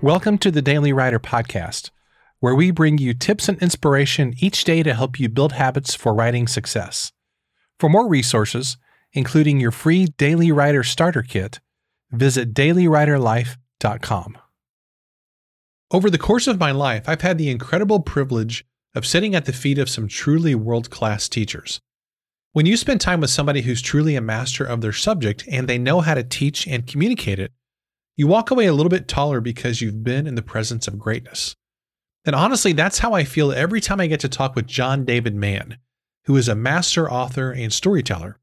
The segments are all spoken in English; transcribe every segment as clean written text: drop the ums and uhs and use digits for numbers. Welcome to the Daily Writer Podcast, where we bring you tips and inspiration each day to help you build habits for writing success. For more resources, including your free Daily Writer Starter Kit, visit dailywriterlife.com. Over the course of my life, I've had the incredible privilege of sitting at the feet of some truly world-class teachers. When you spend time with somebody who's truly a master of their subject and they know how to teach and communicate it, you walk away a little bit taller because you've been in the presence of greatness. And honestly, that's how I feel every time I get to talk with John David Mann, who is a master author and storyteller.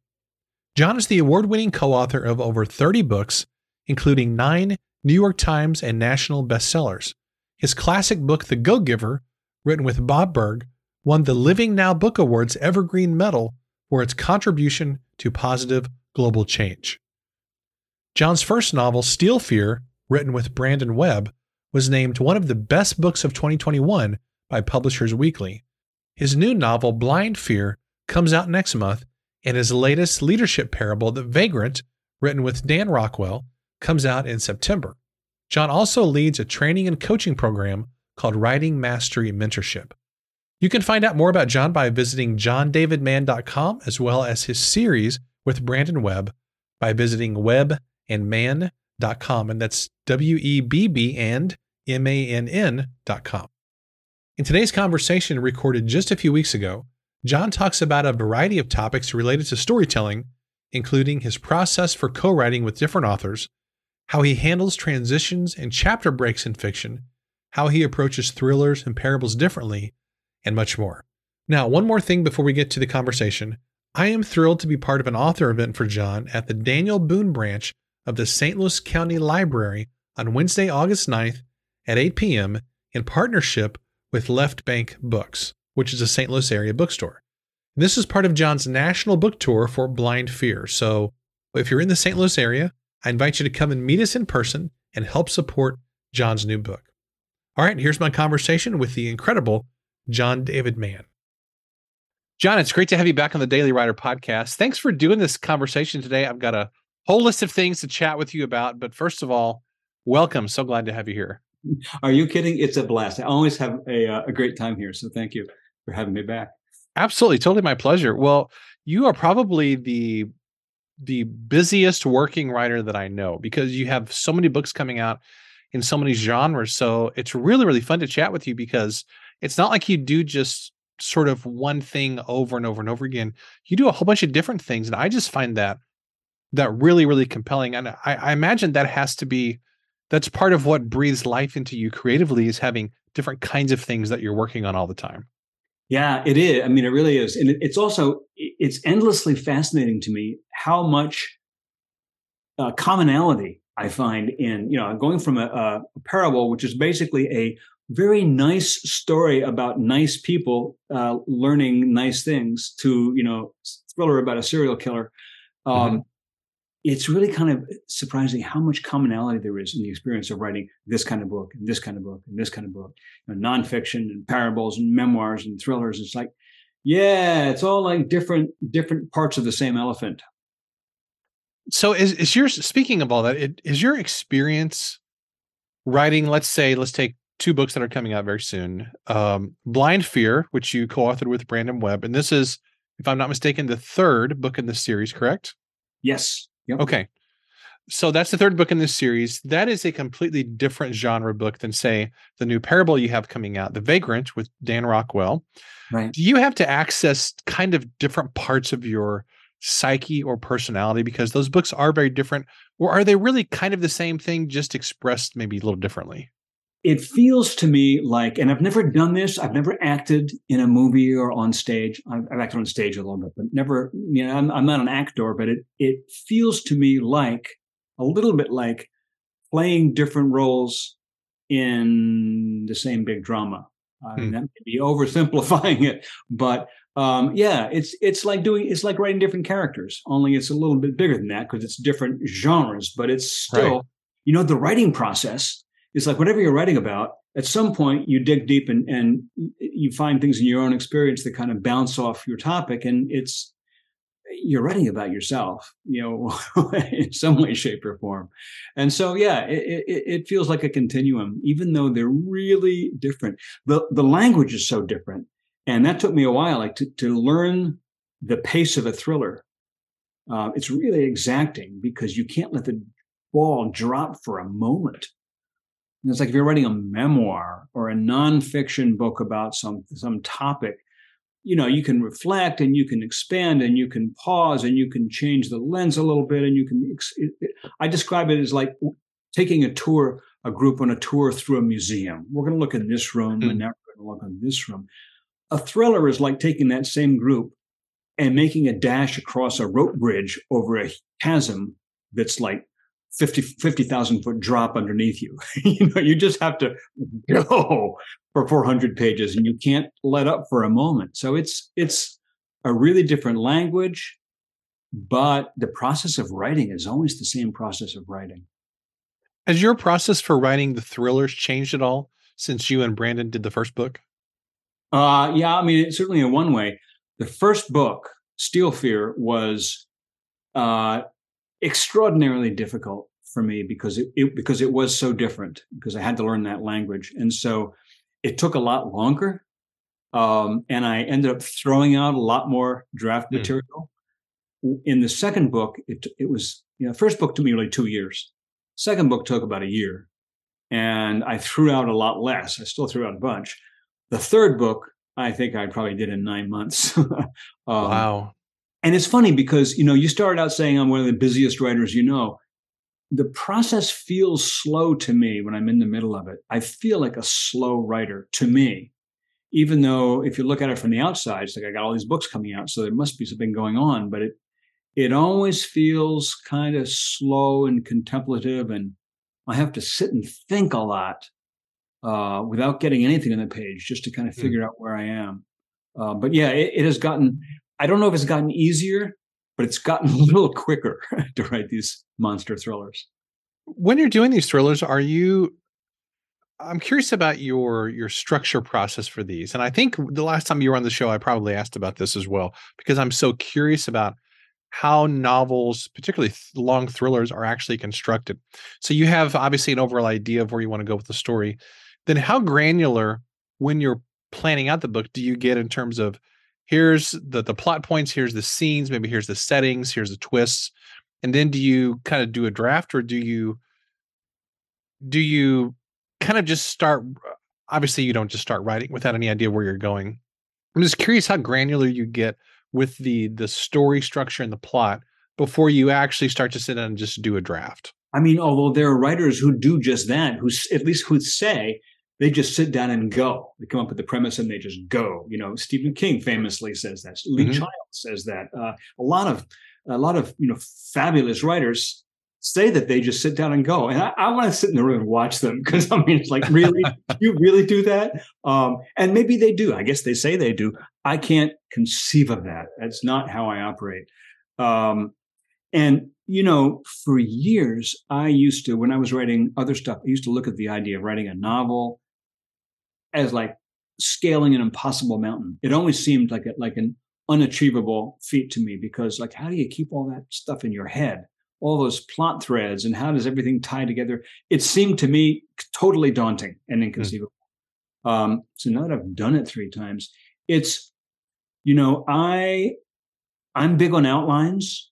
John is the award-winning co-author of over 30 books, including 9 New York Times and national bestsellers. His classic book, The Go-Giver, written with Bob Burg, won the Living Now Book Awards Evergreen Medal for its contribution to positive global change. John's first novel, Steel Fear, written with Brandon Webb, was named one of the best books of 2021 by Publishers Weekly. His new novel, Blind Fear, comes out next month, and his latest leadership parable, The Vagrant, written with Dan Rockwell, comes out in September. John also leads a training and coaching program called Writing Mastery Mentorship. You can find out more about John by visiting JohnDavidMann.com, as well as his series with Brandon Webb by visiting Webb.com and man.com, and that's W-E-B-B and M-A-N-N.com. In today's conversation, recorded just a few weeks ago, John talks about a variety of topics related to storytelling, including his process for co-writing with different authors, how he handles transitions and chapter breaks in fiction, how he approaches thrillers and parables differently, and much more. Now, one more thing before we get to the conversation. I am thrilled to be part of an author event for John at the Daniel Boone Branch of the St. Louis County Library on Wednesday, August 9th at 8 p.m. in partnership with Left Bank Books, which is a St. Louis area bookstore. This is part of John's national book tour for Blind Fear. So if you're in the St. Louis area, I invite you to come and meet us in person and help support John's new book. All right, here's my conversation with the incredible John David Mann. John, it's great to have you back on the Daily Writer Podcast. Thanks for doing this conversation today. I've got a whole list of things to chat with you about, but first of all, welcome. So glad to have you here. Are you kidding? It's a blast. I always have a great time here, so thank you for having me back. Absolutely. Totally my pleasure. Well, you are probably the busiest working writer that I know because you have so many books coming out in so many genres. So it's really, really fun to chat with you because it's not like you do just sort of one thing over and over and over again. You do a whole bunch of different things, and I just find that really, really compelling. And I imagine that that's part of what breathes life into you creatively, is having different kinds of things that you're working on all the time. Yeah, it is. I mean, it really is. And it's endlessly fascinating to me how much commonality I find in, going from a parable, which is basically a very nice story about nice people learning nice things, to, thriller about a serial killer. Mm-hmm. It's really kind of surprising how much commonality there is in the experience of writing this kind of book, and this kind of book, and this kind of book, nonfiction and parables and memoirs and thrillers. It's like, yeah, it's all like different parts of the same elephant. So is your, speaking of all that, is your experience writing, let's take two books that are coming out very soon, Blind Fear, which you co-authored with Brandon Webb. And this is, if I'm not mistaken, the third book in the series, correct? Yes. Yep. Okay. So that's the third book in this series. That is a completely different genre book than, say, the new parable you have coming out, The Vagrant with Dan Rockwell. Right. Do you have to access kind of different parts of your psyche or personality because those books are very different, or are they really kind of the same thing, just expressed maybe a little differently? It feels to me like, and I've never done this, I've never acted in a movie or on stage. I've acted on stage a little bit, but never, I'm not an actor, but it feels to me like, a little bit like playing different roles in the same big drama. That may be oversimplifying it, but it's like writing different characters, only it's a little bit bigger than that because it's different genres, but it's still, right. The writing process, it's like whatever you're writing about, at some point you dig deep and you find things in your own experience that kind of bounce off your topic. And it's you're writing about yourself, you know, in some way, shape, or form. And so, yeah, it feels like a continuum, even though they're really different. The language is so different. And that took me a while, like to learn the pace of a thriller. It's really exacting because you can't let the ball drop for a moment. And it's like if you're writing a memoir or a nonfiction book about some topic, you know, you can reflect and you can expand and you can pause and you can change the lens a little bit. And you can, I describe it as like taking a group on a tour through a museum. We're going to look in this room and now we're going to look in this room. A thriller is like taking that same group and making a dash across a rope bridge over a chasm that's like 50,000 foot drop underneath you. You know, you just have to go for 400 pages and you can't let up for a moment. So it's a really different language, but the process of writing is always the same process of writing. Has your process for writing the thrillers changed at all since you and Brandon did the first book? Yeah, I mean, certainly in one way. The first book, Steel Fear, was extraordinarily difficult for me because it was so different, because I had to learn that language. And so it took a lot longer. And I ended up throwing out a lot more draft material. In the second book, it was, you know, first book took me really 2 years. Second book took about a year. And I threw out a lot less. I still threw out a bunch. The third book, I think I probably did in 9 months. Wow. And it's funny because, you know, you started out saying I'm one of the busiest writers, you know. The process feels slow to me when I'm in the middle of it. I feel like a slow writer to me, even though if you look at it from the outside, it's like I got all these books coming out, so there must be something going on. But it always feels kind of slow and contemplative, and I have to sit and think a lot without getting anything on the page, just to kind of figure out where I am. But yeah, it has gotten... I don't know if it's gotten easier, but it's gotten a little quicker to write these monster thrillers. When you're doing these thrillers, I'm curious about your structure process for these. And I think the last time you were on the show, I probably asked about this as well, because I'm so curious about how novels, particularly long thrillers, are actually constructed. So you have obviously an overall idea of where you want to go with the story. Then how granular, when you're planning out the book, do you get in terms of here's the plot points, here's the scenes, maybe here's the settings, here's the twists. And then do you kind of do a draft, or do you kind of just start? Obviously, you don't just start writing without any idea where you're going. I'm just curious how granular you get with the story structure and the plot before you actually start to sit down and just do a draft. I mean, although there are writers who do just that, who say, they just sit down and go. They come up with the premise and they just go. You know, Stephen King famously says that. Lee Child says that. A lot of you know, fabulous writers say that they just sit down and go. And I want to sit in the room and watch them, because I mean, it's like, really, you really do that? And maybe they do. I guess they say they do. I can't conceive of that. That's not how I operate. And you know, for years, when I was writing other stuff, I used to look at the idea of writing a novel as like scaling an impossible mountain. It always seemed like an unachievable feat to me, because like, how do you keep all that stuff in your head? All those plot threads, and how does everything tie together? It seemed to me totally daunting and inconceivable. So now that I've done it 3 times, it's, you know, I'm big on outlines,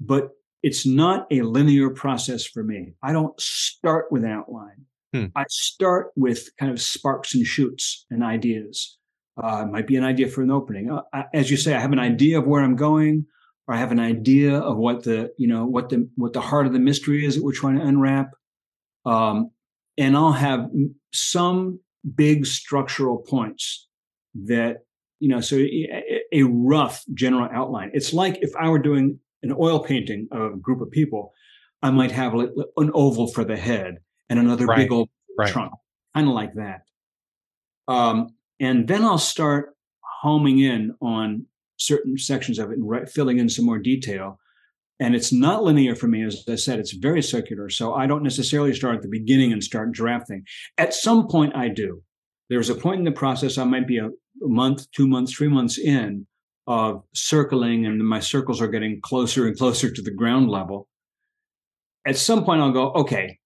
but it's not a linear process for me. I don't start with outline. I start with kind of sparks and shoots and ideas. It might be an idea for an opening. As you say, I have an idea of where I'm going, or I have an idea of what the heart of the mystery is that we're trying to unwrap. And I'll have some big structural points that, you know, so a rough general outline. It's like if I were doing an oil painting of a group of people, I might have an oval for the head and another big old trunk, kind of like that. And then I'll start homing in on certain sections of it and filling in some more detail. And it's not linear for me. As I said, it's very circular. So I don't necessarily start at the beginning and start drafting. At some point I do. There's a point in the process, I might be a month, 2 months, 3 months in, of circling, and my circles are getting closer and closer to the ground level. At some point I'll go, okay,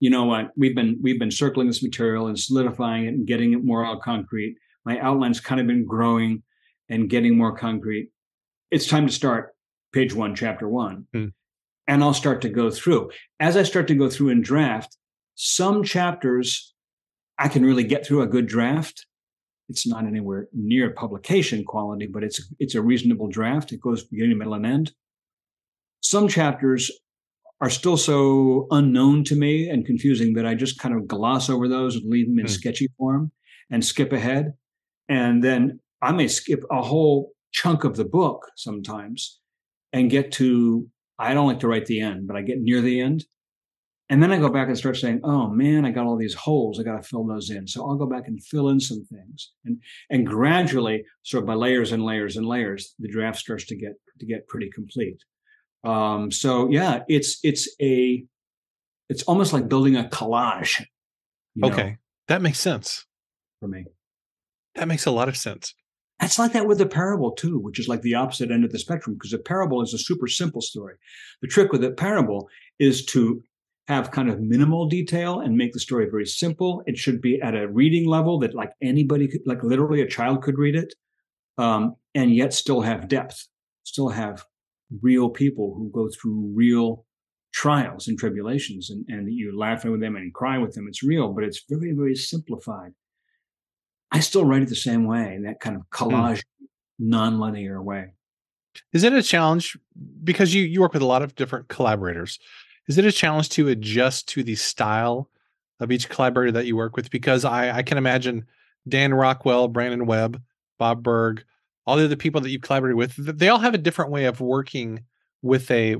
you know what? We've been circling this material and solidifying it and getting it more out concrete. My outline's kind of been growing and getting more concrete. It's time to start page one, chapter one. Mm. And I'll start to go through. As I start to go through and draft, some chapters I can really get through a good draft. It's not anywhere near publication quality, but it's a reasonable draft. It goes beginning, middle, and end. Some chapters are still so unknown to me and confusing that I just kind of gloss over those and leave them in sketchy form and skip ahead. And then I may skip a whole chunk of the book sometimes and get to, I don't like to write the end, but I get near the end. And then I go back and start saying, oh man, I got all these holes. I got to fill those in. So I'll go back and fill in some things. And gradually, sort of by layers and layers and layers, the draft starts to get pretty complete. So yeah, it's almost like building a collage. Okay. That makes sense for me. That makes a lot of sense. That's like that with the parable too, which is like the opposite end of the spectrum, because a parable is a super simple story. The trick with a parable is to have kind of minimal detail and make the story very simple. It should be at a reading level that like anybody could, like literally a child could read it, and yet still have depth, still have real people who go through real trials and tribulations, and you laugh with them and cry with them. It's real, but it's very, very simplified. I still write it the same way, in that kind of collage, nonlinear way. Is it a challenge, because you work with a lot of different collaborators, is it a challenge to adjust to the style of each collaborator that you work with? Because I can imagine Dan Rockwell, Brandon Webb, Bob Burg, all the other people that you've collaborated with, they all have a different way of working with an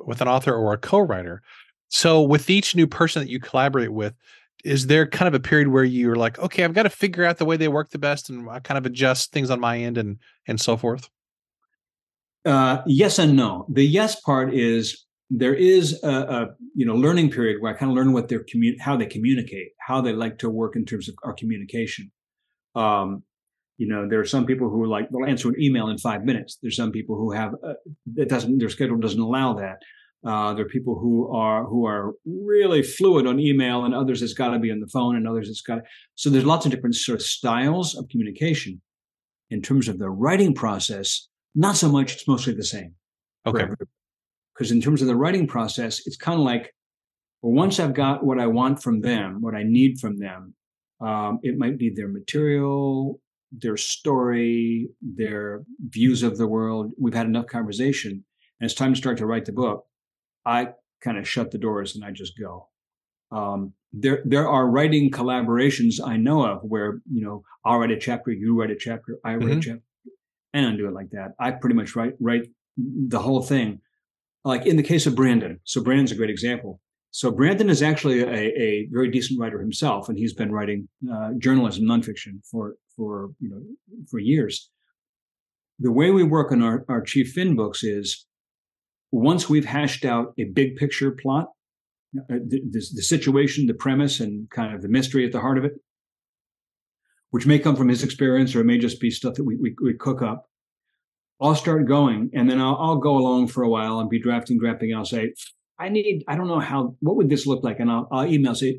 author or a co-writer. So with each new person that you collaborate with, is there kind of a period where you're like, okay, I've got to figure out the way they work the best, and I kind of adjust things on my end and so forth? Yes and no. The yes part is there is a learning period where I kind of learn what how they communicate, how they like to work in terms of our communication. There are some people who are like, they'll answer an email in 5 minutes. There's some people who have their schedule doesn't allow that. There are people who are really fluid on email, and others it's got to be on the phone, and others it's got. So there's lots of different sort of styles of communication. In terms of the writing process, not so much. It's mostly the same. Okay. Because in terms of the writing process, it's kind of like, well, once I've got what I want from them, what I need from them, it might be their material, their story, their views of the world. We've had enough conversation, and it's time to start to write the book. I kind of shut the doors and I just go. There are writing collaborations I know of where, I'll write a chapter, you write a chapter, I write a chapter, and I do it like that. I pretty much write the whole thing. Like in the case of Brandon. So Brandon's a great example. So Brandon is actually a very decent writer himself, and he's been writing journalism, nonfiction for years. The way we work on our Chief Finn books is, once we've hashed out a big picture plot, the situation, the premise, and kind of the mystery at the heart of it, which may come from his experience, or it may just be stuff that we cook up, I'll start going, and then I'll go along for a while and be drafting. I'll say, I don't know what would this look like? And I'll email, say,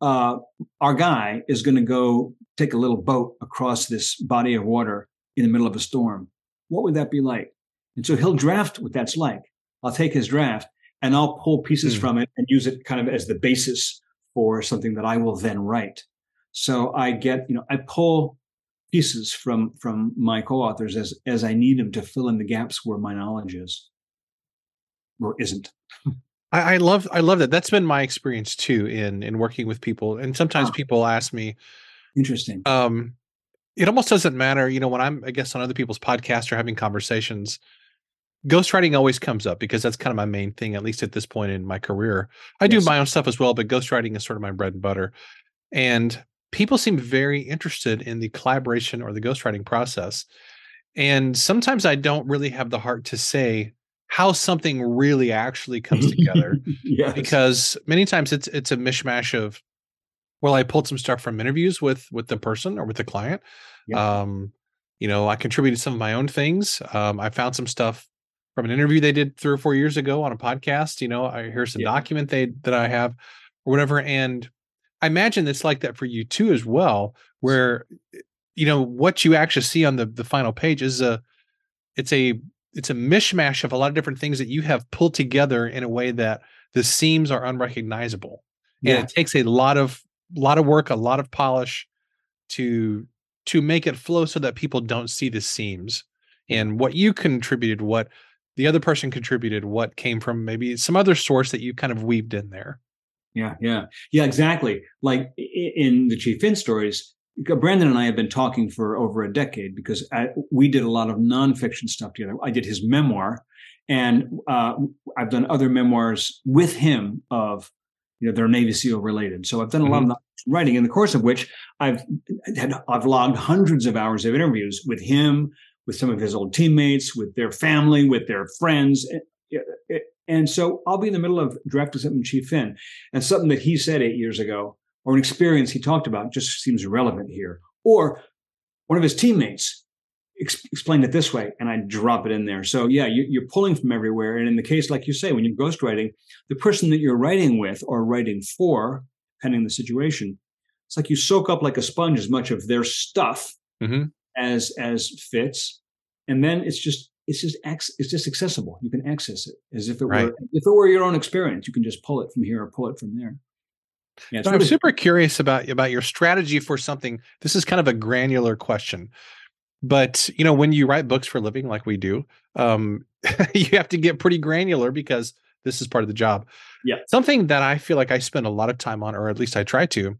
our guy is going to go take a little boat across this body of water in the middle of a storm. What would that be like? And so he'll draft what that's like. I'll take his draft and I'll pull pieces from it and use it kind of as the basis for something that I will then write. So I get, I pull pieces from my co-authors as I need them to fill in the gaps where my knowledge is or isn't. I love that. That's been my experience too in working with people. And sometimes people ask me, interesting. It almost doesn't matter, when I'm, I guess, on other people's podcasts or having conversations, ghostwriting always comes up because that's kind of my main thing, at least at this point in my career. I do my own stuff as well, but ghostwriting is sort of my bread and butter. And people seem very interested in the collaboration or the ghostwriting process. And sometimes I don't really have the heart to say how something really actually comes together because many times it's a mishmash of, well, I pulled some stuff from interviews with the person or with the client. You know, I contributed some of my own things. I found some stuff from an interview they did 3 or 4 years ago on a podcast. You know, I hear some document that I have or whatever. And I imagine it's like that for you too, as well, where, you know, what you actually see on the final page is it's a mishmash of a lot of different things that you have pulled together in a way that the seams are unrecognizable. Yeah. And it takes a lot of work, a lot of polish to make it flow so that people don't see the seams and what you contributed, what the other person contributed, what came from maybe some other source that you kind of weaved in there. Yeah, exactly. Like in the Chief Inn stories, Brandon and I have been talking for over a decade because we did a lot of nonfiction stuff together. I did his memoir, and I've done other memoirs with him of, you know, they're Navy SEAL related. So I've done a lot of writing, in the course of which I've logged hundreds of hours of interviews with him, with some of his old teammates, with their family, with their friends. And so I'll be in the middle of drafting something Chief Inn, and something that he said 8 years ago, or an experience he talked about, just seems relevant here. Or one of his teammates explained it this way, and I drop it in there. So yeah, you're pulling from everywhere. And in the case, like you say, when you're ghostwriting, the person that you're writing with or writing for, depending on the situation, it's like you soak up like a sponge as much of their stuff as fits. And then it's just accessible. You can access it as if it were, if it were your own experience. You can just pull it from here or pull it from there. Yeah, so I'm super curious about your strategy for something. This is kind of a granular question, but you know, when you write books for a living, like we do, you have to get pretty granular because this is part of the job. Yeah. Something that I feel like I spend a lot of time on, or at least I try to,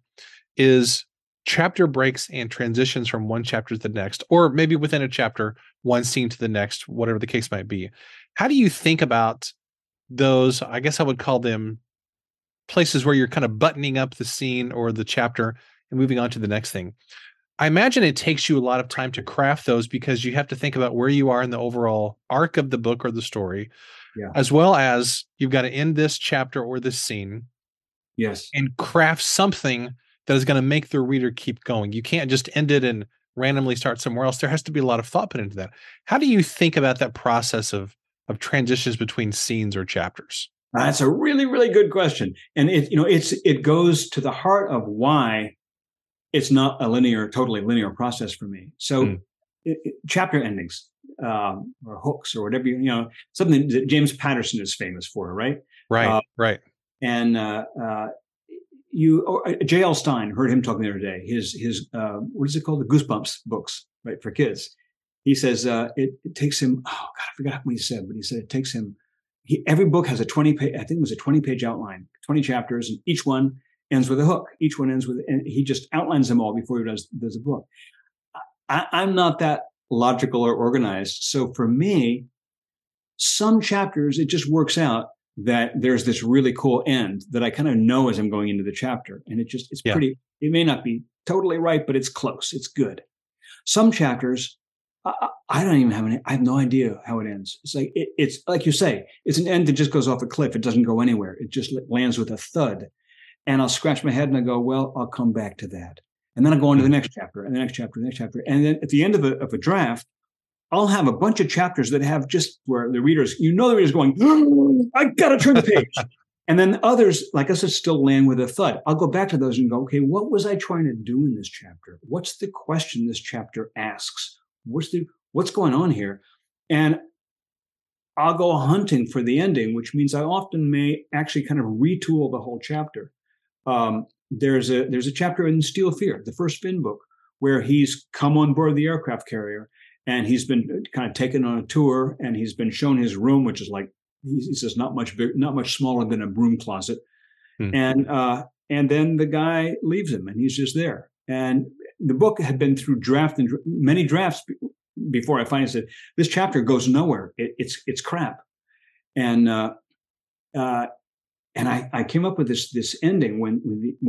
is chapter breaks and transitions from one chapter to the next, or maybe within a chapter, one scene to the next, whatever the case might be. How do you think about those? I guess I would call them places where you're kind of buttoning up the scene or the chapter and moving on to the next thing. I imagine it takes you a lot of time to craft those because you have to think about where you are in the overall arc of the book or the story, as well as you've got to end this chapter or this scene. Yes. And craft something that is going to make the reader keep going. You can't just end it and randomly start somewhere else. There has to be a lot of thought put into that. How do you think about that process of transitions between scenes or chapters? That's a really, really good question. And it goes to the heart of why it's not a totally linear process for me. So chapter endings or hooks or whatever, something that James Patterson is famous for, right? Right. And J.L. Stein, heard him talking the other day, his what is it called? The Goosebumps books, right? For kids. He says it takes him, I forgot what he said, but he said it takes him, every book has a 20-page, I think it was a 20-page outline, 20 chapters, and each one ends with a hook. Each one ends with, and he just outlines them all before he does a book. I'm not that logical or organized. So for me, some chapters, it just works out that there's this really cool end that I kind of know as I'm going into the chapter. And it's pretty, it may not be totally right, but it's close. It's good. Some chapters, I don't even have any, I have no idea how it ends. It's like, it's like you say, it's an end that just goes off a cliff. It doesn't go anywhere. It just lands with a thud. And I'll scratch my head and I go, well, I'll come back to that. And then I'll go on to the next chapter and the next chapter, and the next chapter. And then at the end of a draft, I'll have a bunch of chapters that have just where the reader's going, I got to turn the page. And then others, like I said, still land with a thud. I'll go back to those and go, okay, what was I trying to do in this chapter? What's the question this chapter asks? What's going on here? And I'll go hunting for the ending, which means I often may actually kind of retool the whole chapter. There's a chapter in Steel Fear, the first Finn book, where he's come on board the aircraft carrier and he's been kind of taken on a tour, and he's been shown his room, which is like, he says, not much smaller than a broom closet. And then the guy leaves him and he's just there. And the book had been through many drafts before I finally said, this chapter goes nowhere. It's crap. And I came up with this ending when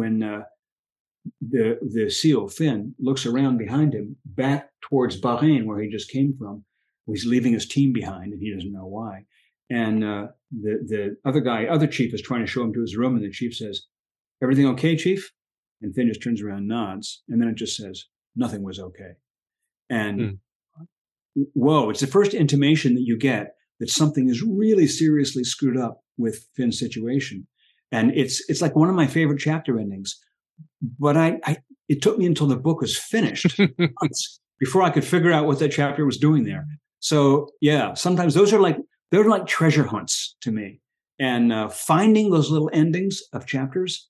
the SEAL Finn looks around behind him back towards Bahrain, where he just came from. He's leaving his team behind and he doesn't know why. And the other chief is trying to show him to his room, and the chief says, "Everything okay, Chief?" And Finn just turns around, nods, and then it just says, "Nothing was okay." And whoa, it's the first intimation that you get that something is really seriously screwed up with Finn's situation. And it's like one of my favorite chapter endings. But it took me until the book was finished before I could figure out what that chapter was doing there. So yeah, sometimes they're like treasure hunts to me. And finding those little endings of chapters,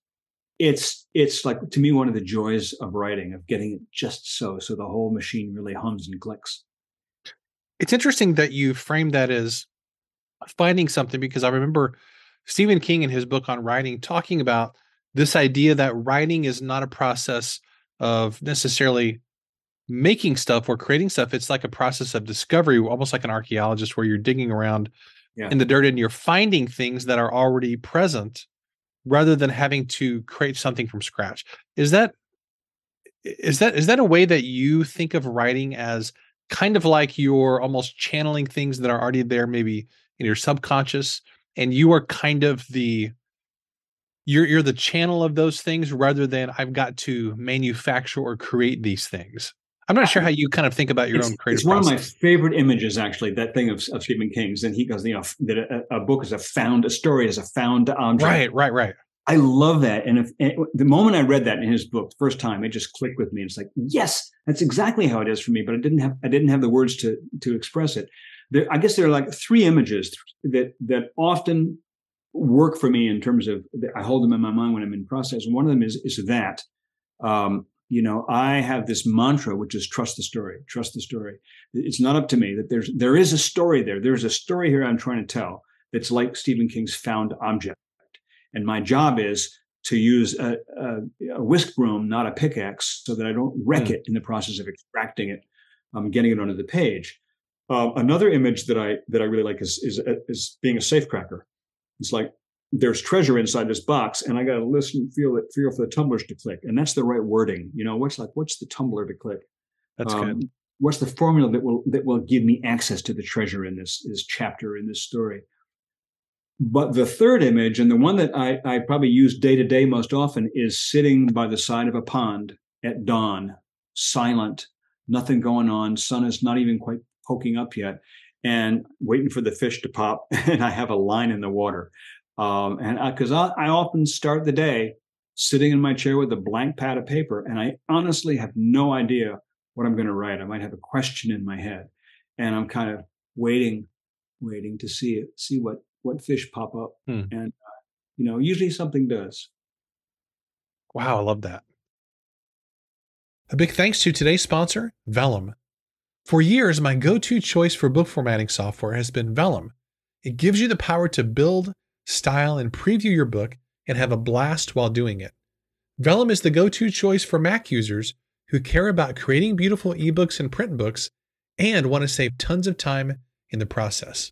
it's like, to me, one of the joys of writing, of getting it just so the whole machine really hums and clicks. It's interesting that you frame that as finding something, because I remember Stephen King in his book on writing talking about this idea that writing is not a process of necessarily making stuff or creating stuff. It's like a process of discovery, almost like an archaeologist, where you're digging around in the dirt and you're finding things that are already present rather than having to create something from scratch. Is that a way that you think of writing, as kind of like you're almost channeling things that are already there, maybe in your subconscious, and you are kind of you're the channel of those things rather than I've got to manufacture or create these things? I'm not sure how you kind of think about your own creative process. It's one of my favorite images, actually, that thing of Stephen King's. And he goes, that a book is a story is a found object. Right. I love that. And the moment I read that in his book the first time, it just clicked with me. It's like, yes, that's exactly how it is for me. But I didn't have the words to express it. I guess there are like three images that often work for me in terms of, I hold them in my mind when I'm in process. And one of them is that. I have this mantra, which is trust the story. It's not up to me. That there is a story there. There's a story here I'm trying to tell that's like Stephen King's found object. And my job is to use a whisk broom, not a pickaxe, so that I don't wreck it in the process of extracting it, getting it onto the page. Another image that I really like is being a safecracker. It's like, there's treasure inside this box, and I got to listen and feel for the tumblers to click. And that's the right wording. What's the tumbler to click? That's good. What's the formula that will give me access to the treasure in this chapter, in this story? But the third image, and the one that I probably use day to day most often, is sitting by the side of a pond at dawn, silent, nothing going on. Sun is not even quite poking up yet, and waiting for the fish to pop. And I have a line in the water. Because I often start the day sitting in my chair with a blank pad of paper, and I honestly have no idea what I'm going to write. I might have a question in my head, and I'm kind of waiting to see what fish pop up, and usually something does. Wow, I love that. A big thanks to today's sponsor, Vellum. For years, my go-to choice for book formatting software has been Vellum. It gives you the power to build, style, and preview your book and have a blast while doing it. Vellum is the go-to choice for Mac users who care about creating beautiful ebooks and print books and want to save tons of time in the process.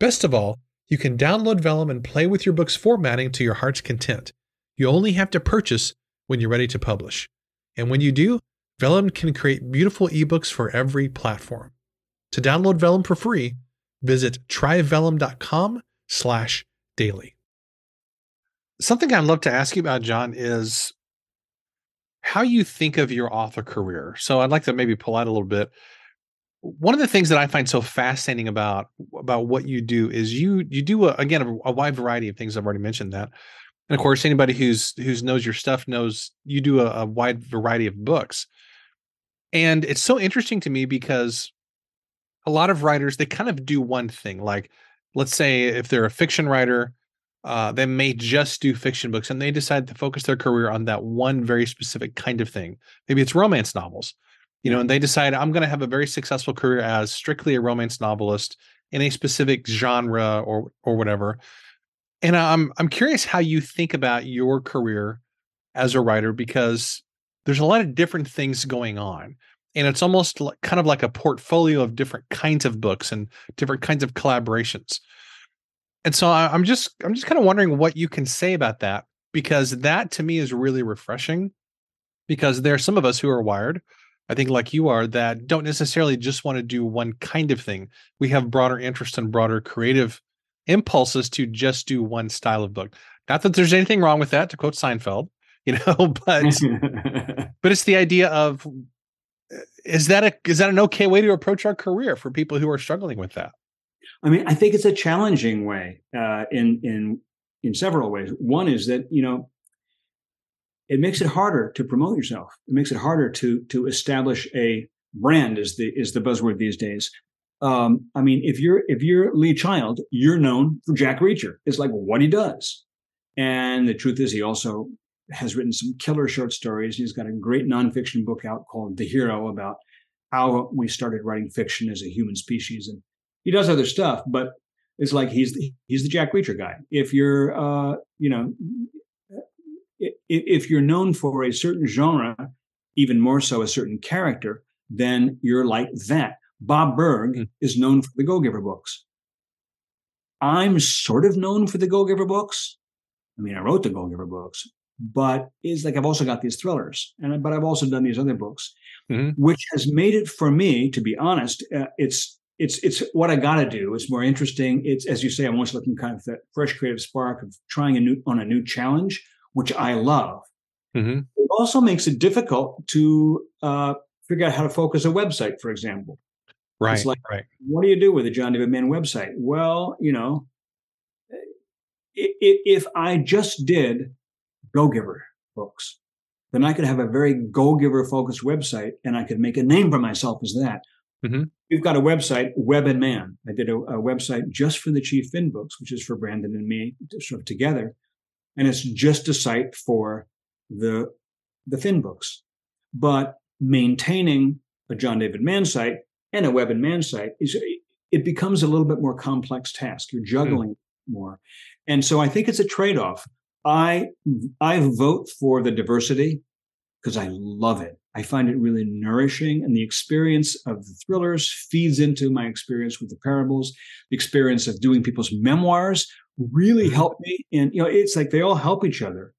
Best of all, you can download Vellum and play with your book's formatting to your heart's content. You only have to purchase when you're ready to publish. And when you do, Vellum can create beautiful ebooks for every platform. To download Vellum for free, visit tryvellum.com/daily. Something I'd love to ask you about, John, is how you think of your author career. So I'd like to maybe pull out a little bit. One of the things that I find so fascinating about what you do is you do a wide variety of things. I've already mentioned that. And of course, anybody who knows your stuff knows you do a wide variety of books. And it's so interesting to me because a lot of writers, they kind of do one thing. Like, let's say if they're a fiction writer, they may just do fiction books, and they decide to focus their career on that one very specific kind of thing. Maybe it's romance novels, and they decide, I'm going to have a very successful career as strictly a romance novelist in a specific genre or whatever. And I'm curious how you think about your career as a writer, because there's a lot of different things going on. And it's almost kind of like a portfolio of different kinds of books and different kinds of collaborations. And so I'm just kind of wondering what you can say about that, because that to me is really refreshing, because there are some of us who are wired, I think like you are, that don't necessarily just want to do one kind of thing. We have broader interests and broader creative impulses to just do one style of book. Not that there's anything wrong with that, to quote Seinfeld, but it's the idea of Is that an okay way to approach our career for people who are struggling with that? I mean, I think it's a challenging way in several ways. One is that, you know, it makes it harder to promote yourself. It makes it harder to establish a brand is the buzzword these days. I mean, if you're Lee Child, you're known for Jack Reacher. It's like what he does. And the truth is, he also has written some killer short stories. He's got a great nonfiction book out called The Hero about how we started writing fiction as a human species. And he does other stuff, but it's like he's the Jack Reacher guy. If you're known for a certain genre, even more so a certain character, then you're like that. Bob Burg is known for the Go-Giver books. I'm sort of known for the Go-Giver books. I mean, I wrote the Go-Giver books, but it's like I've also got these thrillers, but I've also done these other books, which has made it for me, to be honest, it's what I got to do. It's more interesting. It's, as you say, I'm always looking kind of that fresh creative spark of trying a new challenge, which I love. It also makes it difficult to figure out how to focus a website, for example. Right. It's like, right. What do you do with a John David Mann website? Well, you know, if I just did Go-Giver books, then I could have a very Go-Giver focused website, and I could make a name for myself as that. We've got a website, Webb and Man. I did a website just for the Chief Finn books, which is for Brandon and me sort of together. And it's just a site for the Finn books. But maintaining a John David Mann site and a Webb and Man site, it becomes a little bit more complex task. You're juggling more. And so I think it's a trade-off. I vote for the diversity because I love it. I find it really nourishing, and the experience of the thrillers feeds into my experience with the parables. The experience of doing people's memoirs really helped me. And, you know, it's like they all help each other.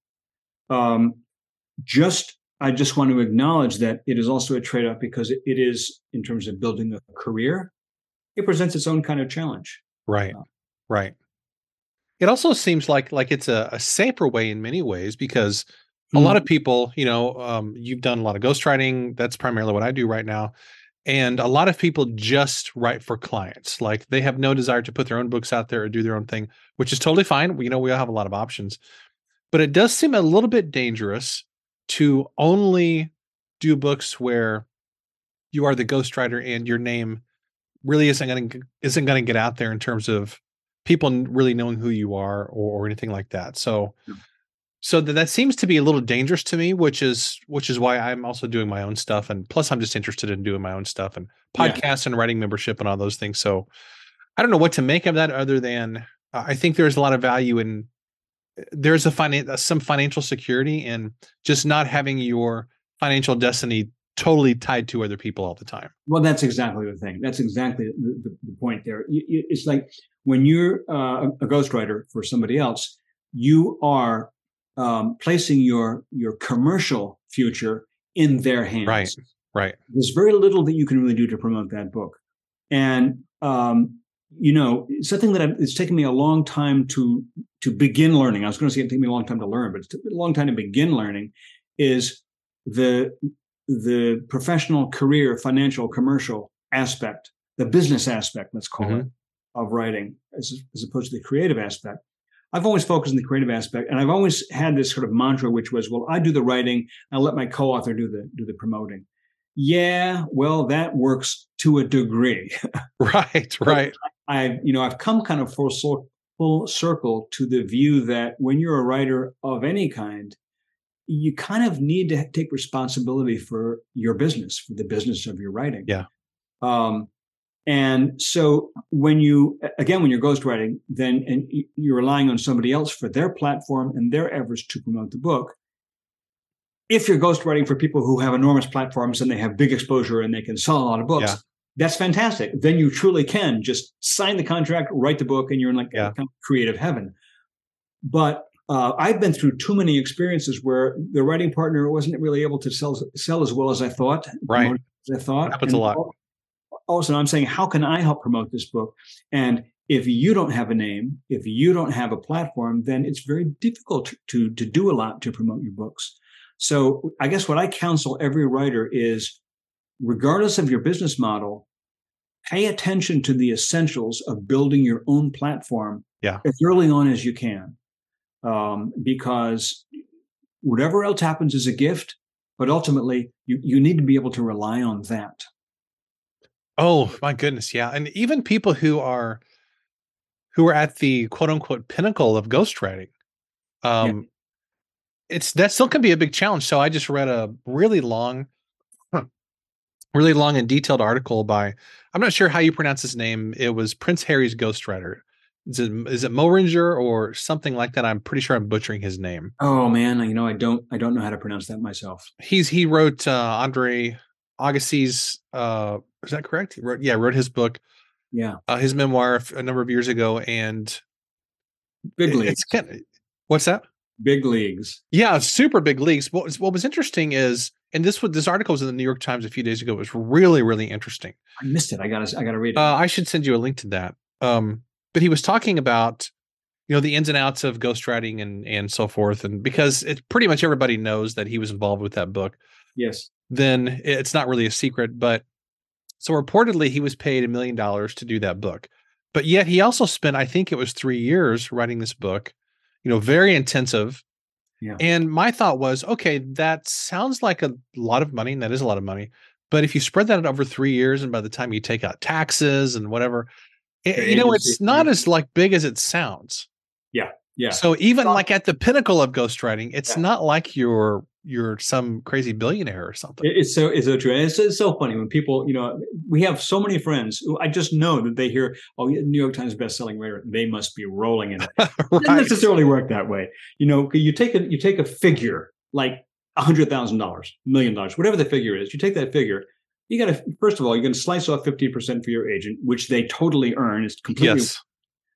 I just want to acknowledge that it is also a trade-off because it is, in terms of building a career, it presents its own kind of challenge. Right. It also seems like it's a safer way in many ways because a lot of people, you know, you've done a lot of ghostwriting. That's primarily what I do right now. And a lot of people just write for clients. Like they have no desire to put their own books out there or do their own thing, which is totally fine. You know, we all have a lot of options, but it does seem a little bit dangerous to only do books where you are the ghostwriter and your name really isn't going to get out there in terms of people really knowing who you are or anything like that. So that seems to be a little dangerous to me, which is why I'm also doing my own stuff. And plus I'm just interested in doing my own stuff and podcasts and writing membership and all those things. So I don't know what to make of that other than I think there's a lot of value in there's some financial security in just not having your financial destiny totally tied to other people all the time. Well, that's exactly the thing. That's exactly the point there. It's like when you're a ghostwriter for somebody else, you are placing your commercial future in their hands. Right. There's very little that you can really do to promote that book. And, you know, something that it's taken me a long time to begin learning. I was going to say it took me a long time to learn, but it's a long time to begin learning is the professional, career, financial, commercial aspect, the business aspect, let's call it, of writing as opposed to the creative aspect. I've always focused on the creative aspect, and I've always had this sort of mantra, which was, well, I do the writing, I let my co-author do the promoting. Yeah, well, that works to a degree. Right. I've come kind of full circle to the view that when you're a writer of any kind, you kind of need to take responsibility for your business, for the business of your writing. Yeah. And so when you're ghostwriting, then and you're relying on somebody else for their platform and their efforts to promote the book. If you're ghostwriting for people who have enormous platforms and they have big exposure and they can sell a lot of books, that's fantastic. Then you truly can just sign the contract, write the book, and you're in like kind of creative heaven. But I've been through too many experiences where the writing partner wasn't really able to sell as well as I thought. Right. As I thought. It happens a lot. Also, I'm saying, how can I help promote this book? And if you don't have a name, if you don't have a platform, then it's very difficult to do a lot to promote your books. So I guess what I counsel every writer is regardless of your business model, pay attention to the essentials of building your own platform as early on as you can, because whatever else happens is a gift, but ultimately you need to be able to rely on that. Oh, my goodness. Yeah. And even people who are at the quote unquote pinnacle of ghostwriting, that still can be a big challenge. So I just read a really long and detailed article by, I'm not sure how you pronounce his name. It was Prince Harry's ghostwriter. Is it Moringer or something like that? I'm pretty sure I'm butchering his name. Oh man. I don't know how to pronounce that myself. He wrote, Andre Agassi's, is that correct? He wrote his book, his memoir a number of years ago, and Big Leagues. What's that? Big Leagues. Yeah, super Big Leagues. What was interesting is, and this article was in the New York Times a few days ago. It was really, really interesting. I missed it. I gotta read it. I should send you a link to that. But he was talking about, the ins and outs of ghostwriting and so forth, and because it's pretty much everybody knows that he was involved with that book. Yes. Then it's not really a secret, but so reportedly he was paid $1 million to do that book, but yet he also spent, I think it was 3 years writing this book, very intensive. Yeah. And my thought was, okay, that sounds like a lot of money, and that is a lot of money, but if you spread that over 3 years, and by the time you take out taxes and whatever, it's not as like big as it sounds. Yeah. Yeah. So even like at the pinnacle of ghostwriting, it's not like you're some crazy billionaire or something. It's so true. And it's so funny when people, we have so many friends who I just know that they hear, oh, New York Times bestselling writer, they must be rolling in it. Right. It doesn't necessarily work that way. You take a figure like $100,000, $1 million, whatever the figure is, you take that figure. You got to, first of all, you're going to slice off 15% for your agent, which they totally earn. It's completely,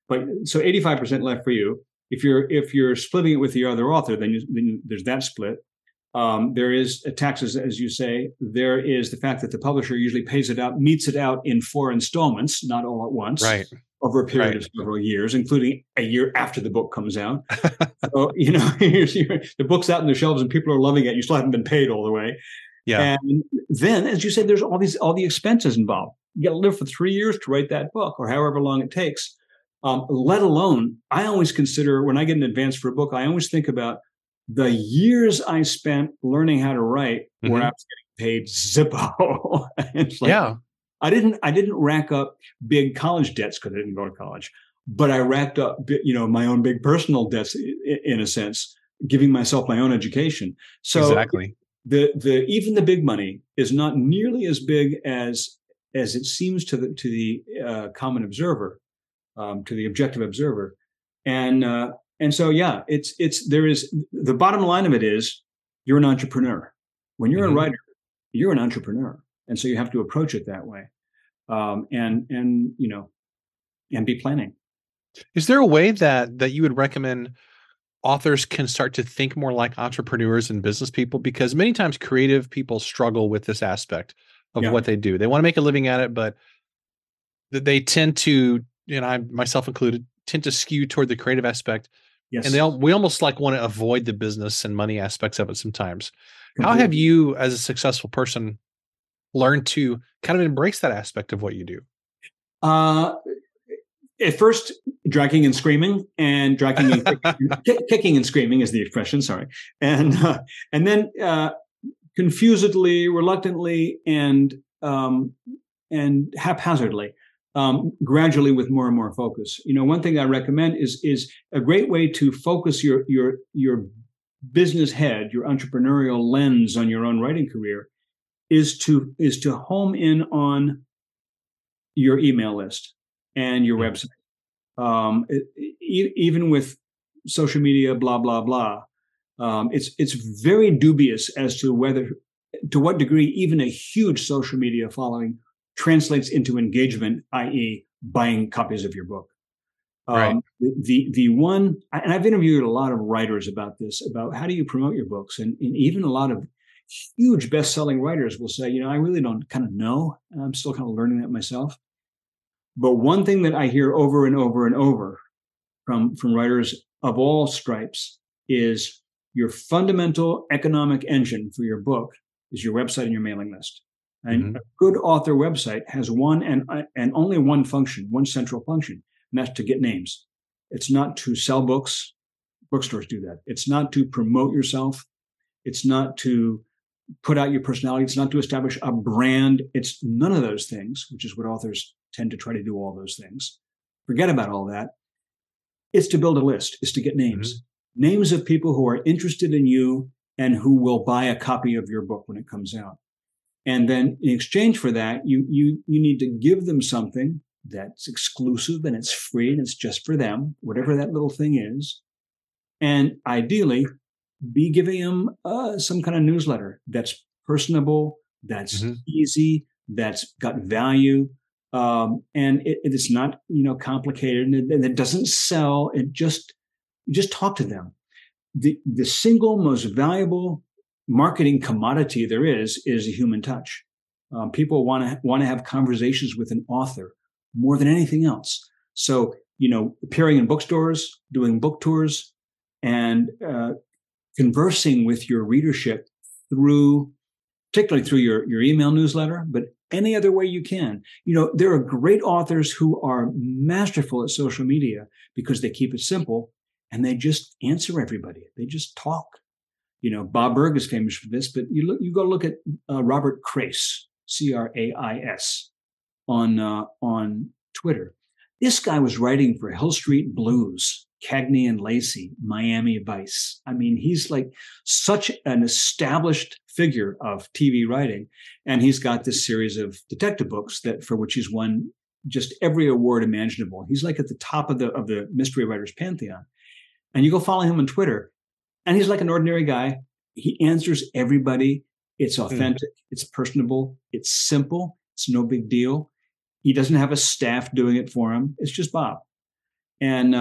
but so 85% left for you. If you're splitting it with the other author, then there's that split. There is taxes, as you say. There is the fact that the publisher usually meets it out in 4 installments, not all at once, over a period of several years, including a year after the book comes out. So, the book's out on the shelves and people are loving it. You still haven't been paid all the way. Yeah. And then, as you said, there's all the expenses involved. You got to live for 3 years to write that book, or however long it takes. Let alone, I always consider, when I get an advance for a book, I always think about the years I spent learning how to write, where I was getting paid Zippo. I didn't rack up big college debts because I didn't go to college, but I racked up, my own big personal debts in a sense, giving myself my own education. So exactly. Even the big money is not nearly as big as it seems to the common observer. To the objective observer. And so, the bottom line of it is you're an entrepreneur. When you're a writer, you're an entrepreneur. And so you have to approach it that way. And be planning. Is there a way that you would recommend authors can start to think more like entrepreneurs and business people? Because many times creative people struggle with this aspect of what they do. They want to make a living at it, but they tend to, and I myself included, tend to skew toward the creative aspect. Yes. And we almost like want to avoid the business and money aspects of it sometimes. Completely. How have you, as a successful person, learned to kind of embrace that aspect of what you do? At first, dragging and screaming, and dragging and kicking and screaming is the expression, sorry. And then confusedly, reluctantly, and haphazardly. Gradually with more and more focus. One thing I recommend is a great way to focus your business head, your entrepreneurial lens on your own writing career is to home in on your email list and your website. Even with social media, blah, blah, blah. It's very dubious as to to what degree even a huge social media following translates into engagement, i.e., buying copies of your book. The one, and I've interviewed a lot of writers about this, about how do you promote your books, and even a lot of huge best-selling writers will say, I really don't kind of know. I'm still kind of learning that myself. But one thing that I hear over and over and over from writers of all stripes is your fundamental economic engine for your book is your website and your mailing list. And a good author website has one and only one function, one central function, and that's to get names. It's not to sell books. Bookstores do that. It's not to promote yourself. It's not to put out your personality. It's not to establish a brand. It's none of those things, which is what authors tend to try to do, all those things. Forget about all that. It's to build a list. It's to get names. Names of people who are interested in you and who will buy a copy of your book when it comes out. And then in exchange for that, you need to give them something that's exclusive and it's free and it's just for them, whatever that little thing is. And ideally, be giving them some kind of newsletter that's personable, that's easy, that's got value, and it's not complicated, and it doesn't sell. It just talk to them. The single most valuable marketing commodity there is a human touch. People want to have conversations with an author more than anything else. So appearing in bookstores, doing book tours, and conversing with your readership particularly through your email newsletter, but any other way you can. There are great authors who are masterful at social media because they keep it simple and they just answer everybody. They just talk. Bob Burg is famous for this, but you go look at Robert Crais, C-R-A-I-S, on Twitter. This guy was writing for Hill Street Blues, Cagney and Lacey, Miami Vice. I mean, he's like such an established figure of TV writing. And he's got this series of detective books for which he's won just every award imaginable. He's like at the top of the mystery writers pantheon. And you go follow him on Twitter, and he's like an ordinary guy. He answers everybody. It's authentic. It's personable. It's simple. It's no big deal. He doesn't have a staff doing it for him. It's just Bob. And,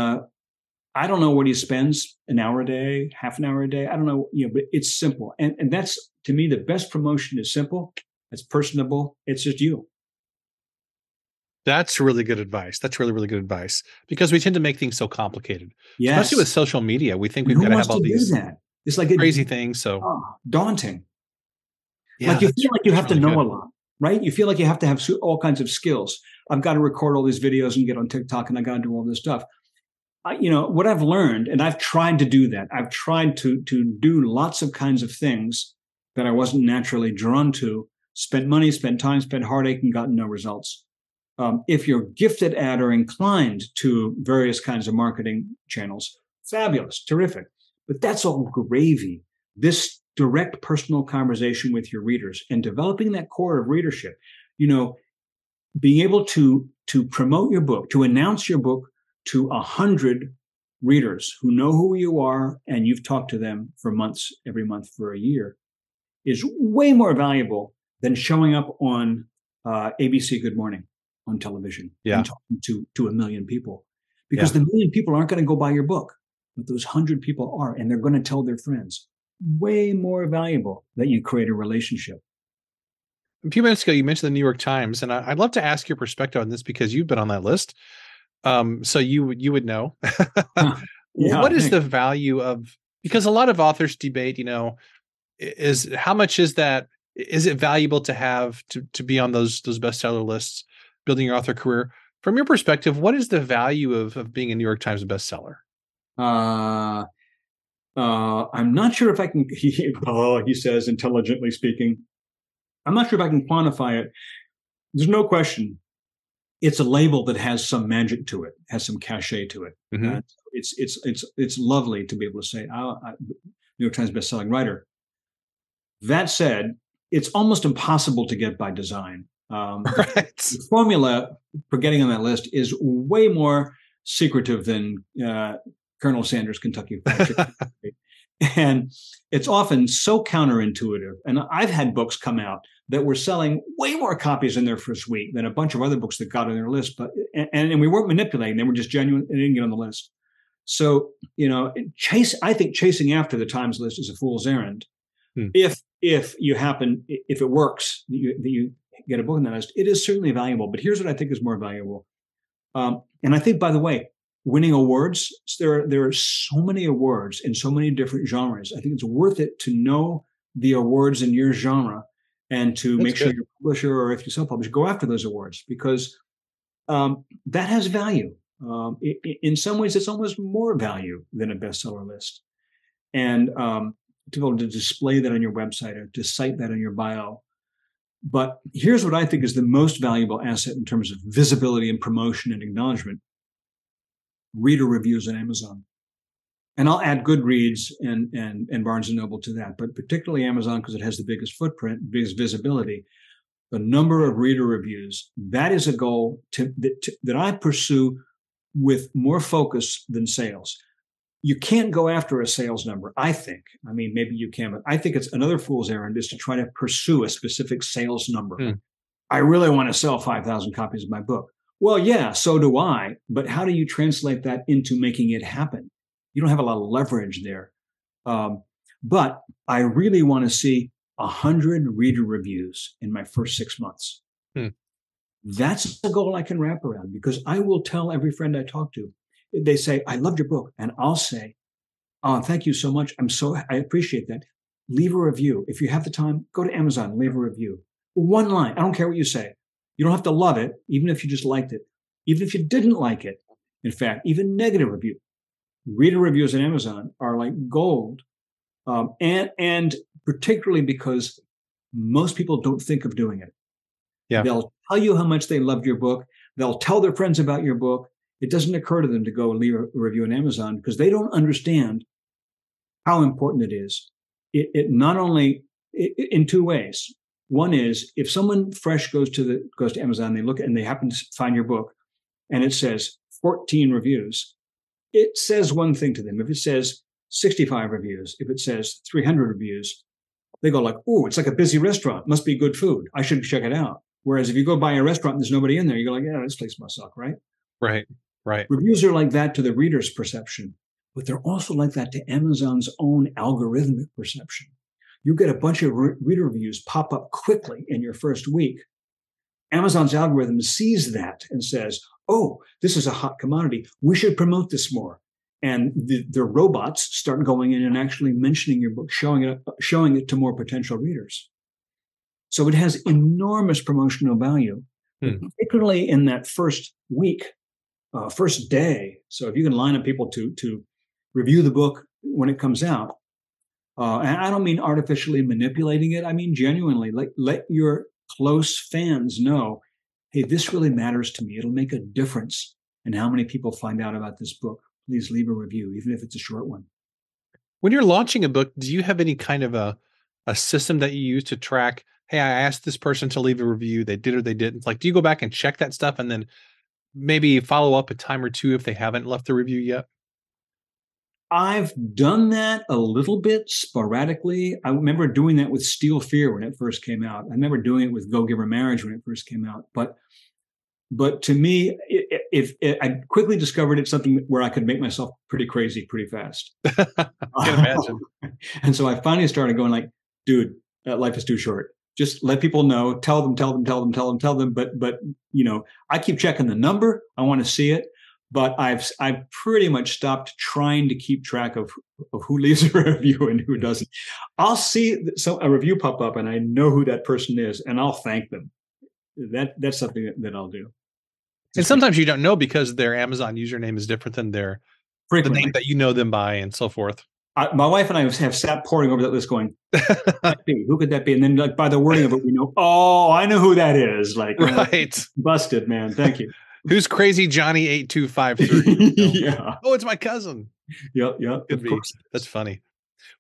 I don't know what he spends, an hour a day, half an hour a day. I don't know, but it's simple. And that's, to me, the best promotion is simple. It's personable. It's just you. That's really good advice. That's really, really good advice, because we tend to make things so complicated. Yes. Especially with social media. We think we've got to have all these it's like crazy things. So daunting. Yeah, like you feel like you have really to know good. A lot, right? You feel like you have to have all kinds of skills. I've got to record all these videos and get on TikTok, and I got to do all this stuff. What I've learned, and I've tried to do that. I've tried to do lots of kinds of things that I wasn't naturally drawn to, spent money, spent time, spent heartache, and gotten no results. If you're gifted at or inclined to various kinds of marketing channels, fabulous, terrific. But that's all gravy. This direct personal conversation with your readers and developing that core of readership, being able to promote your book, to announce your book to 100 readers who know who you are and you've talked to them for months, every month for a year, is way more valuable than showing up on ABC Good Morning on television and talking to 1 million people. Because the 1 million people aren't going to go buy your book, but those 100 people are, and they're going to tell their friends. Way more valuable that you create a relationship. A few minutes ago, you mentioned the New York Times, and I'd love to ask your perspective on this because you've been on that list. So you would know. What is the value of, because a lot of authors debate, is how much is that, is it valuable to have to be on those bestseller lists, building your author career? From your perspective, what is the value of being a New York Times bestseller? I'm not sure if I can, he says intelligently speaking, I'm not sure if I can quantify it. There's no question. It's a label that has some magic to it, has some cachet to it. It's lovely to be able to say, New York Times bestselling writer. That said, it's almost impossible to get by design. The formula for getting on that list is way more secretive than Colonel Sanders' Kentucky Fried Chicken. And it's often so counterintuitive. And I've had books come out that were selling way more copies in their first week than a bunch of other books that got on their list. But and we weren't manipulating. They were just genuine and didn't get on the list. So, I think chasing after the Times list is a fool's errand. If it works, that you get a book on that list, it is certainly valuable. But here's what I think is more valuable. And I think, by the way, winning awards, there are so many awards in so many different genres. I think it's worth it to know the awards in your genre and to That's make sure good. Your publisher, or if you self-publish, go after those awards, because that has value. In some ways, it's almost more value than a bestseller list. And to be able to display that on your website or to cite that in your bio. But here's what I think is the most valuable asset in terms of visibility and promotion and acknowledgement: reader reviews on Amazon. And I'll add Goodreads and Barnes & Noble to that, but particularly Amazon, because it has the biggest footprint, biggest visibility. The number of reader reviews, that is a goal that I pursue with more focus than sales. You can't go after a sales number, I think. I mean, maybe you can, but I think it's another fool's errand is to try to pursue a specific sales number. I really want to sell 5,000 copies of my book. Well, yeah, so do I. But how do you translate that into making it happen? You don't have a lot of leverage there. But I really want to see 100 reader reviews in my first 6 months. That's a goal I can wrap around, because I will tell every friend I talk to, they say, I loved your book. And I'll say, oh, thank you so much. I appreciate that. Leave a review. If you have the time, go to Amazon, leave a review. One line. I don't care what you say. You don't have to love it, even if you just liked it. Even if you didn't like it, in fact, even negative review. Reader reviews on Amazon are like gold. And particularly because most people don't think of doing it. Yeah. They'll tell you how much they loved your book. They'll tell their friends about your book. It doesn't occur to them to go and leave a review on Amazon, because they don't understand how important it is. It not only in two ways. One is, if someone fresh goes to Amazon, they look and they happen to find your book, and it says 14 reviews. It says one thing to them. If it says 65 reviews, if it says 300 reviews, they go like, "Oh, it's like a busy restaurant. Must be good food. I should check it out." Whereas if you go by a restaurant and there's nobody in there, you go like, "Yeah, this place must suck," right? Right. Right. Reviews are like that to the reader's perception, but they're also like that to Amazon's own algorithmic perception. You get a bunch of reader reviews pop up quickly in your first week. Amazon's algorithm sees that and says, oh, this is a hot commodity. We should promote this more. And the robots start going in and actually mentioning your book, showing it to more potential readers. So it has enormous promotional value, particularly in that first week. First day. So if you can line up people to review the book when it comes out, and I don't mean artificially manipulating it. I mean, genuinely, let your close fans know, hey, this really matters to me. It'll make a difference in how many people find out about this book. Please leave a review, even if it's a short one. When you're launching a book, do you have any kind of a system that you use to track, hey, I asked this person to leave a review. They did or they didn't. Like, do you go back and check that stuff and then maybe follow up a time or two if they haven't left the review yet? I've done that a little bit sporadically. I remember doing that with Steel Fear when it first came out. I remember doing it with Go-Giver Marriage when it first came out. But to me, if I quickly discovered it's something where I could make myself pretty crazy pretty fast. I can imagine. And so I finally started going like, dude, life is too short. Just let people know, tell them. But, you know, I keep checking the number. I want to see it. But I've pretty much stopped trying to keep track of who leaves a review and who doesn't. I'll see a review pop up and I know who that person is and I'll thank them. That's something that I'll do. And sometimes you don't know because their Amazon username is different than the name that you know them by and so forth. My wife and I have sat poring over that list going, who could that be? And then like by the wording of it, we know, oh, I know who that is. Like, right. Busted, man. Thank you. Who's crazy Johnny 8253? Yeah. Oh, it's my cousin. Yep. That's funny.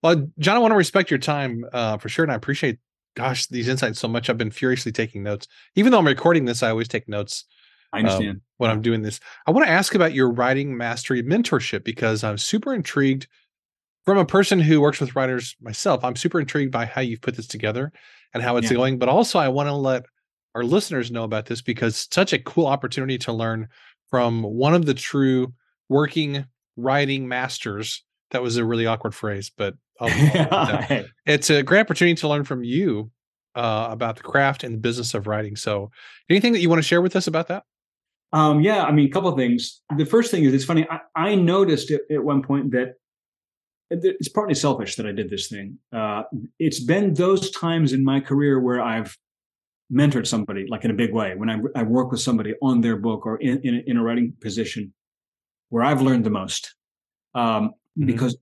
Well, John, I want to respect your time for sure. And I appreciate, gosh, these insights so much. I've been furiously taking notes. Even though I'm recording this, I always take notes. I understand. When I'm doing this. I want to ask about your Writing Mastery Mentorship, because I'm super intrigued. From a person who works with writers myself, I'm super intrigued by how you've put this together and how it's going. But also I want to let our listeners know about this because it's such a cool opportunity to learn from one of the true working writing masters. That was a really awkward phrase, but it's a great opportunity to learn from you about the craft and the business of writing. So anything that you want to share with us about that? Yeah. I mean, a couple of things. The first thing is, it's funny. I noticed at one point that it's partly selfish that I did this thing. It's been those times in my career where I've mentored somebody, like in a big way, when I work with somebody on their book or in a writing position, where I've learned the most, because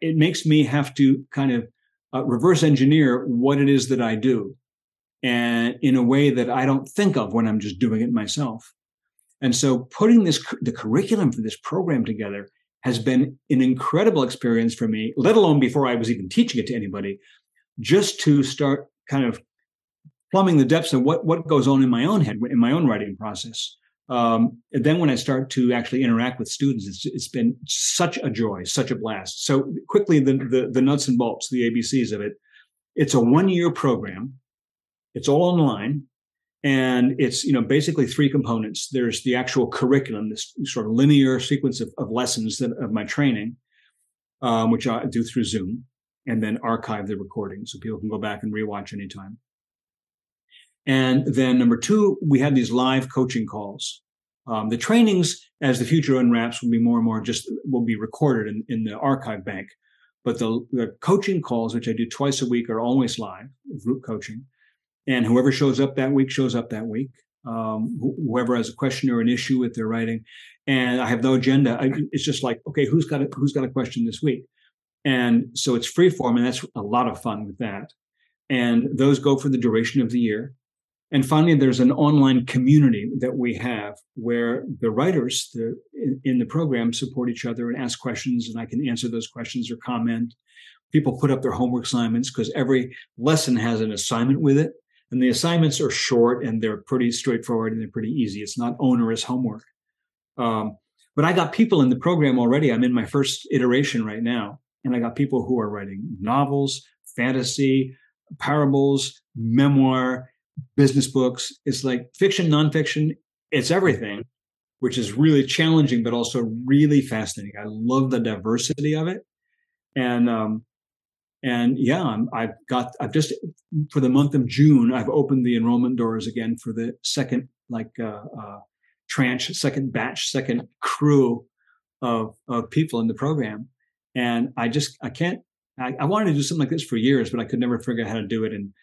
it makes me have to kind of reverse engineer what it is that I do, and in a way that I don't think of when I'm just doing it myself. And so putting the curriculum for this program together has been an incredible experience for me, let alone before I was even teaching it to anybody, just to start kind of plumbing the depths of what goes on in my own head, in my own writing process. And then when I start to actually interact with students, it's been such a joy, such a blast. So quickly, the nuts and bolts, the ABCs of it. It's a 1-year program. It's all online. And it's, basically 3 components. There's the actual curriculum, this sort of linear sequence of lessons of my training, which I do through Zoom, and then archive the recording so people can go back and rewatch anytime. And then number 2, we have these live coaching calls. The trainings, as the future unwraps, will be more and more will be recorded in the archive bank. But the coaching calls, which I do twice a week, are always live, group coaching. And whoever shows up that week shows up that week. Whoever has a question or an issue with their writing, and I have no agenda. It's just like, okay, who's got a question this week? And so it's freeform, and that's a lot of fun with that. And those go for the duration of the year. And finally, there's an online community that we have where the writers in the program support each other and ask questions, and I can answer those questions or comment. People put up their homework assignments because every lesson has an assignment with it. And the assignments are short, and they're pretty straightforward, and they're pretty easy. It's not onerous homework. But I got people in the program already. I'm in my first iteration right now. And I got people who are writing novels, fantasy, parables, memoir, business books. It's like fiction, nonfiction. It's everything, which is really challenging, but also really fascinating. I love the diversity of it. And yeah, I've just, for the month of June, I've opened the enrollment doors again for the second, tranche, second batch, second crew of people in the program. And I wanted to do something like this for years, but I could never figure out how to do it. And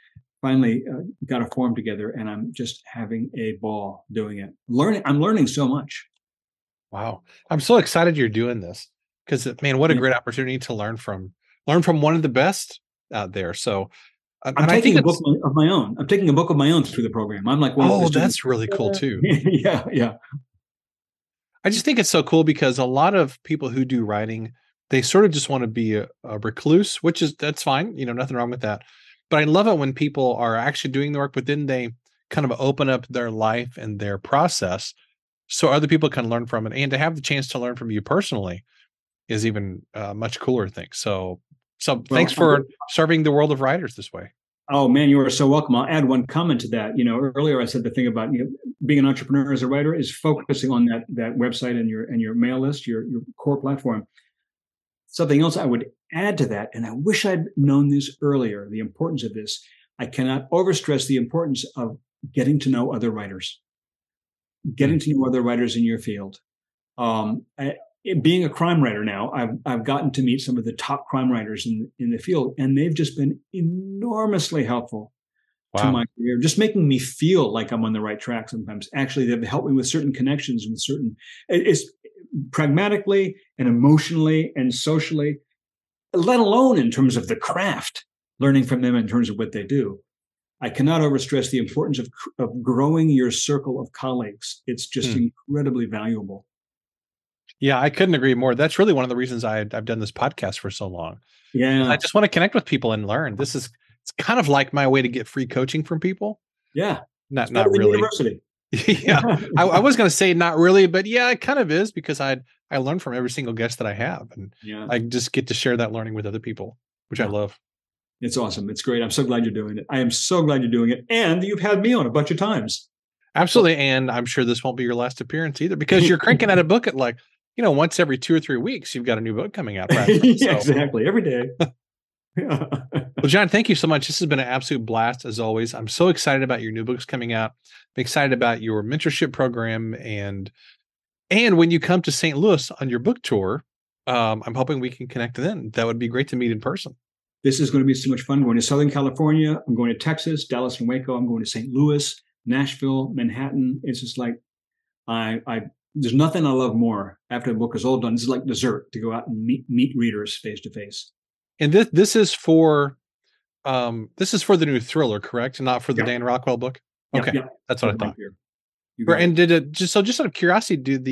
finally got a form together, and I'm just having a ball doing it. I'm learning so much. Wow. I'm so excited you're doing this because, man, what a great opportunity to learn from one of the best out there. So I'm taking a book of my own. I'm taking a book of my own through the program. I'm like, wow, that's really cool too. Yeah. Yeah. I just think it's so cool because a lot of people who do writing, they sort of just want to be a recluse, that's fine. Nothing wrong with that. But I love it when people are actually doing the work, but then they kind of open up their life and their process so other people can learn from it. And to have the chance to learn from you personally is even a much cooler thing. So thanks for serving the world of writers this way. Oh, man, you are so welcome. I'll add one comment to that. Earlier I said the thing about being an entrepreneur as a writer is focusing on that website and your mail list, your core platform. Something else I would add to that, and I wish I'd known this earlier, the importance of this. I cannot overstress the importance of getting to know other writers in your field. Being a crime writer now, I've gotten to meet some of the top crime writers in the field, and they've just been enormously helpful to my career, just making me feel like I'm on the right track sometimes. Actually, they've helped me with certain connections and it's pragmatically and emotionally and socially, let alone in terms of the craft, learning from them in terms of what they do. I cannot overstress the importance of growing your circle of colleagues. It's just incredibly valuable. Yeah, I couldn't agree more. That's really one of the reasons I've done this podcast for so long. Yeah. I just want to connect with people and learn. It's kind of like my way to get free coaching from people. Yeah. Not really. University. Yeah. I was going to say not really, but yeah, it kind of is because I learn from every single guest that I have. And I just get to share that learning with other people, which I love. It's awesome. It's great. I'm so glad you're doing it. I am so glad you're doing it. And you've had me on a bunch of times. Absolutely. And I'm sure this won't be your last appearance either because you're cranking out a book at once every 2 or 3 weeks, you've got a new book coming out. Yeah, exactly. Every day. Well, John, thank you so much. This has been an absolute blast as always. I'm so excited about your new books coming out. I'm excited about your mentorship program. And when you come to St. Louis on your book tour, I'm hoping we can connect then. That would be great to meet in person. This is going to be so much fun. I'm going to Southern California. I'm going to Texas, Dallas, and Waco. I'm going to St. Louis, Nashville, Manhattan. It's just like there's nothing I love more after the book is all done. It's like dessert to go out and meet readers face to face. And this is for the new thriller, correct? Not for the Dan Rockwell book. Okay, that's what I thought. And just out of curiosity, did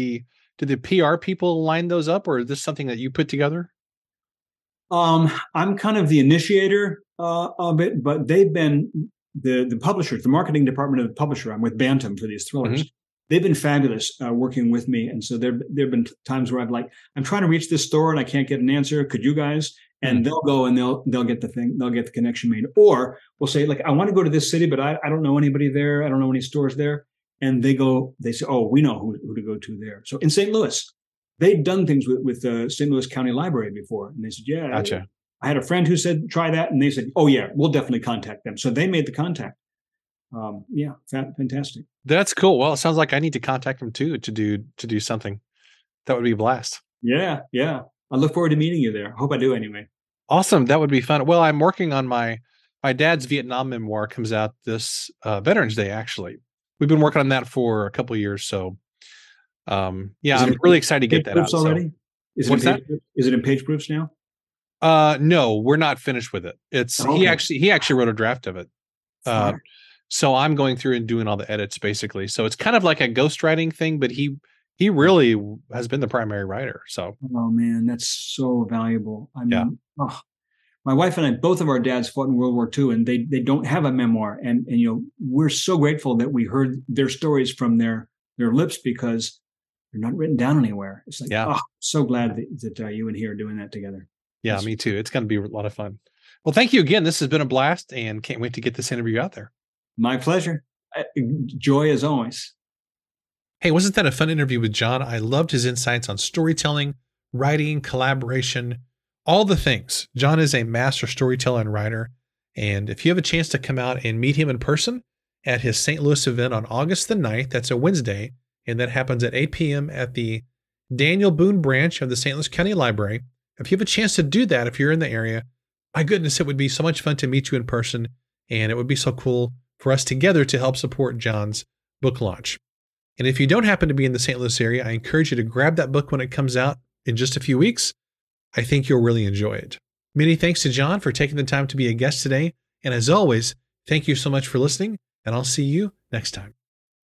the PR people line those up, or is this something that you put together? I'm kind of the initiator of it, but they've been the publishers, the marketing department of the publisher. I'm with Bantam for these thrillers. Mm-hmm. They've been fabulous working with me, and so there've been times where I'm trying to reach this store and I can't get an answer. Could you guys? And they'll go and they'll get the thing, they'll get the connection made. Or we'll say, I want to go to this city, but I don't know anybody there. I don't know any stores there. And they say, oh, we know who to go to there. So in St. Louis, they'd done things with the St. Louis County Library before. And they said, yeah, gotcha. I had a friend who said, try that. And they said, oh, yeah, we'll definitely contact them. So they made the contact. Fantastic. That's cool. Well, it sounds like I need to contact them too to do something. That would be a blast. Yeah, yeah. I look forward to meeting you there. I hope I do anyway. Awesome. That would be fun. Well, I'm working on my dad's Vietnam memoir comes out this Veterans Day, actually. We've been working on that for a couple of years. So, I'm really excited to get that out. Already? Is it in page proofs now? No, we're not finished with it. He actually wrote a draft of it. So I'm going through and doing all the edits basically. So it's kind of like a ghostwriting thing, but he really has been the primary writer. So, oh man, that's so valuable. I mean, my wife and I, both of our dads fought in World War II, and they don't have a memoir. And we're so grateful that we heard their stories from their lips, because they're not written down anywhere. It's so glad that you and he are doing that together. Yeah, me too. It's going to be a lot of fun. Well, thank you again. This has been a blast, and can't wait to get this interview out there. My pleasure. Joy as always. Hey, wasn't that a fun interview with John? I loved his insights on storytelling, writing, collaboration, all the things. John is a master storyteller and writer. And if you have a chance to come out and meet him in person at his St. Louis event on August the 9th, that's a Wednesday, and that happens at 8 p.m. at the Daniel Boone Branch of the St. Louis County Library. If you have a chance to do that, if you're in the area, my goodness, it would be so much fun to meet you in person. And it would be so cool for us together to help support John's book launch. And if you don't happen to be in the St. Louis area, I encourage you to grab that book when it comes out in just a few weeks. I think you'll really enjoy it. Many thanks to John for taking the time to be a guest today. And as always, thank you so much for listening, and I'll see you next time.